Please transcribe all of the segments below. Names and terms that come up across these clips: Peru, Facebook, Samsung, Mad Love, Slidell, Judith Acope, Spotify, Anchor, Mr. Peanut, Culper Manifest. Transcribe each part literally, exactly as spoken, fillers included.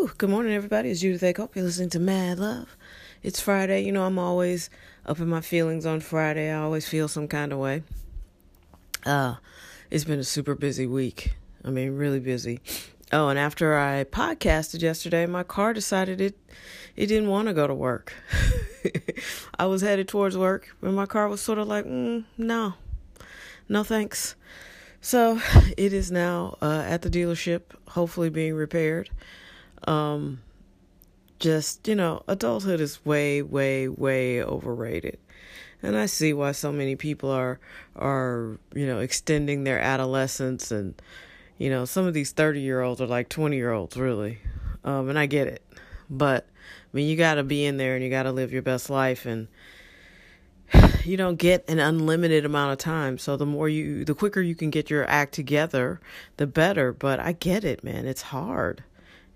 Whew, good morning, everybody. It's Judith Acope. You're listening to Mad Love. It's Friday. You know, I'm always up in my feelings on Friday. I always feel some kind of way. Uh, it's been a super busy week. I mean, really busy. Oh, and after I podcasted yesterday, my car decided it it didn't want to go to work. I was headed towards work, and my car was sort of like, mm, no, no thanks. So it is now uh, at the dealership, hopefully being repaired. Um, just, you know, adulthood is way, way, way overrated. And I see why so many people are, are, you know, extending their adolescence. And, you know, some of these thirty year olds are like twenty year olds, really. Um, and I get it, but I mean, you gotta be in there and you gotta live your best life, and you don't get an unlimited amount of time. So the more you, the quicker you can get your act together, the better. But I get it, man. It's hard.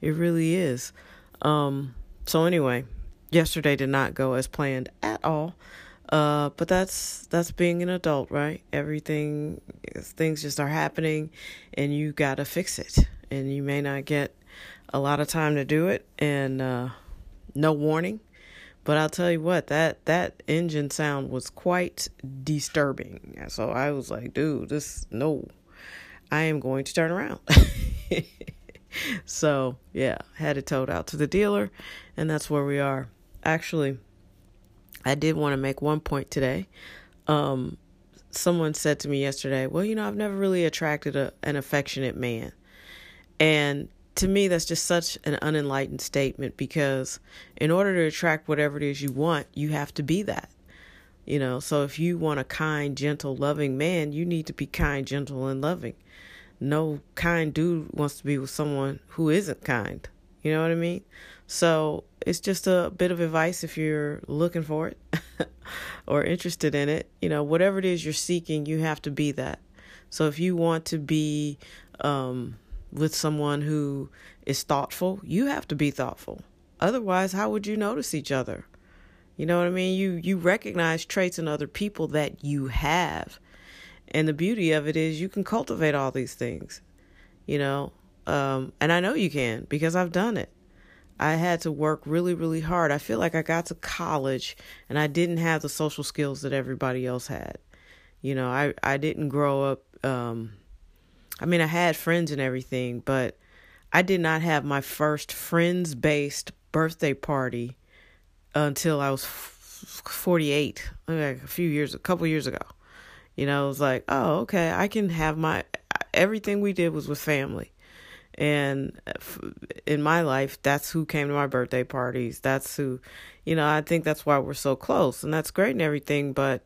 It really is. Um, so anyway, yesterday did not go as planned at all. Uh, but that's, that's being an adult, right? Everything, things just are happening and you got to fix it. And you may not get a lot of time to do it, and uh, no warning. But I'll tell you what, that, that engine sound was quite disturbing. So I was like, dude, this, no, I am going to turn around. So, yeah, had it towed out to the dealer, and that's where we are. Actually, I did want to make one point today. Um, someone said to me yesterday, well, you know, I've never really attracted a, an affectionate man. And to me, that's just such an unenlightened statement, because in order to attract whatever it is you want, you have to be that. You know, so if you want a kind, gentle, loving man, you need to be kind, gentle, and loving. No kind dude wants to be with someone who isn't kind. You know what I mean? So it's just a bit of advice if you're looking for it or interested in it. You know, whatever it is you're seeking, you have to be that. So if you want to be um, with someone who is thoughtful, you have to be thoughtful. Otherwise, how would you notice each other? You know what I mean? You you recognize traits in other people that you have. And the beauty of it is you can cultivate all these things, you know, um, and I know you can, because I've done it. I had to work really, really hard. I feel like I got to college and I didn't have the social skills that everybody else had. You know, I, I didn't grow up. Um, I mean, I had friends and everything, but I did not have my first friends based birthday party until I was forty-eight, like a few years, a couple years ago. You know, it was like, oh, okay, I can have my, everything we did was with family. And in my life, that's who came to my birthday parties. That's who, you know, I think that's why we're so close, and that's great and everything. But,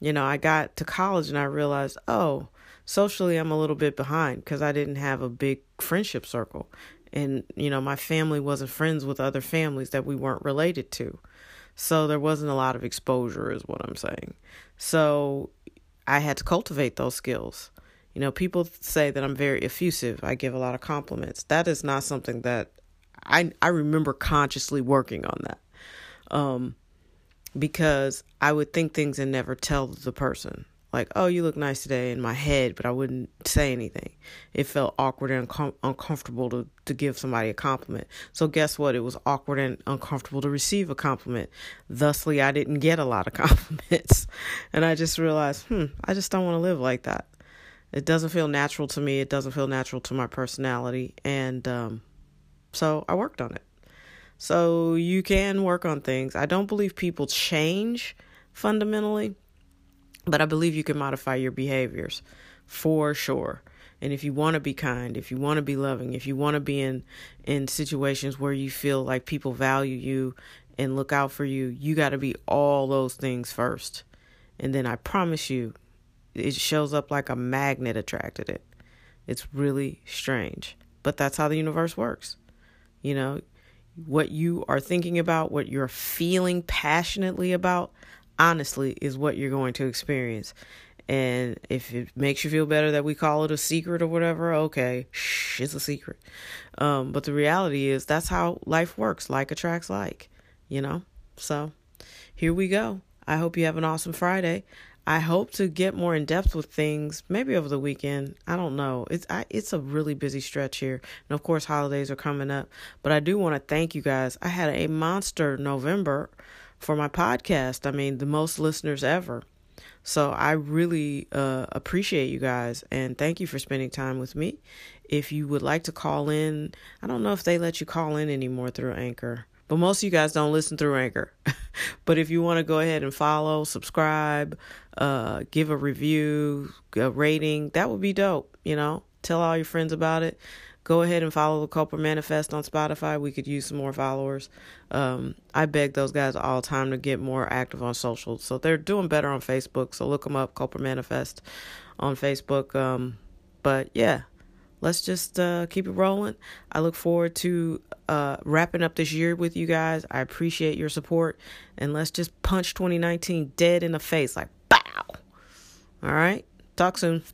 you know, I got to college and I realized, oh, socially, I'm a little bit behind, because I didn't have a big friendship circle. And, you know, my family wasn't friends with other families that we weren't related to. So there wasn't a lot of exposure, is what I'm saying. So I had to cultivate those skills. You know, people say that I'm very effusive. I give a lot of compliments. That is not something that I I remember consciously working on that. Um, because I would think things and never tell the person. Like, oh, you look nice today, in my head, but I wouldn't say anything. It felt awkward and uncom- uncomfortable to, to give somebody a compliment. So guess what? It was awkward and uncomfortable to receive a compliment. Thusly, I didn't get a lot of compliments. And I just realized, hmm, I just don't want to live like that. It doesn't feel natural to me. It doesn't feel natural to my personality. And um, so I worked on it. So you can work on things. I don't believe people change fundamentally, but I believe you can modify your behaviors for sure. And if you want to be kind, if you want to be loving, if you want to be in, in situations where you feel like people value you and look out for you, you got to be all those things first. And then I promise you, it shows up like a magnet attracted it. It's really strange, but that's how the universe works. You know, what you are thinking about, what you're feeling passionately about, honestly, is what you're going to experience. And if it makes you feel better that we call it a secret or whatever, okay, shh, it's a secret. Um, but the reality is that's how life works. Like attracts like, you know? So here we go. I hope you have an awesome Friday. I hope to get more in depth with things maybe over the weekend. I don't know. It's I, it's a really busy stretch here. And of course, holidays are coming up. But I do want to thank you guys. I had a monster November for my podcast. I mean, the most listeners ever. So I really uh, appreciate you guys. And thank you for spending time with me. If you would like to call in, I don't know if they let you call in anymore through Anchor. But most of you guys don't listen through Anchor. But if you want to go ahead and follow, subscribe, uh, give a review, a rating, that would be dope. You know, tell all your friends about it. Go ahead and follow the Culper Manifest on Spotify. We could use some more followers. Um, I beg those guys all the time to get more active on social. So they're doing better on Facebook. So look them up, Culper Manifest on Facebook. Um, but yeah. Let's just uh, keep it rolling. I look forward to uh, wrapping up this year with you guys. I appreciate your support. And let's just punch twenty nineteen dead in the face like, bow. All right. Talk soon.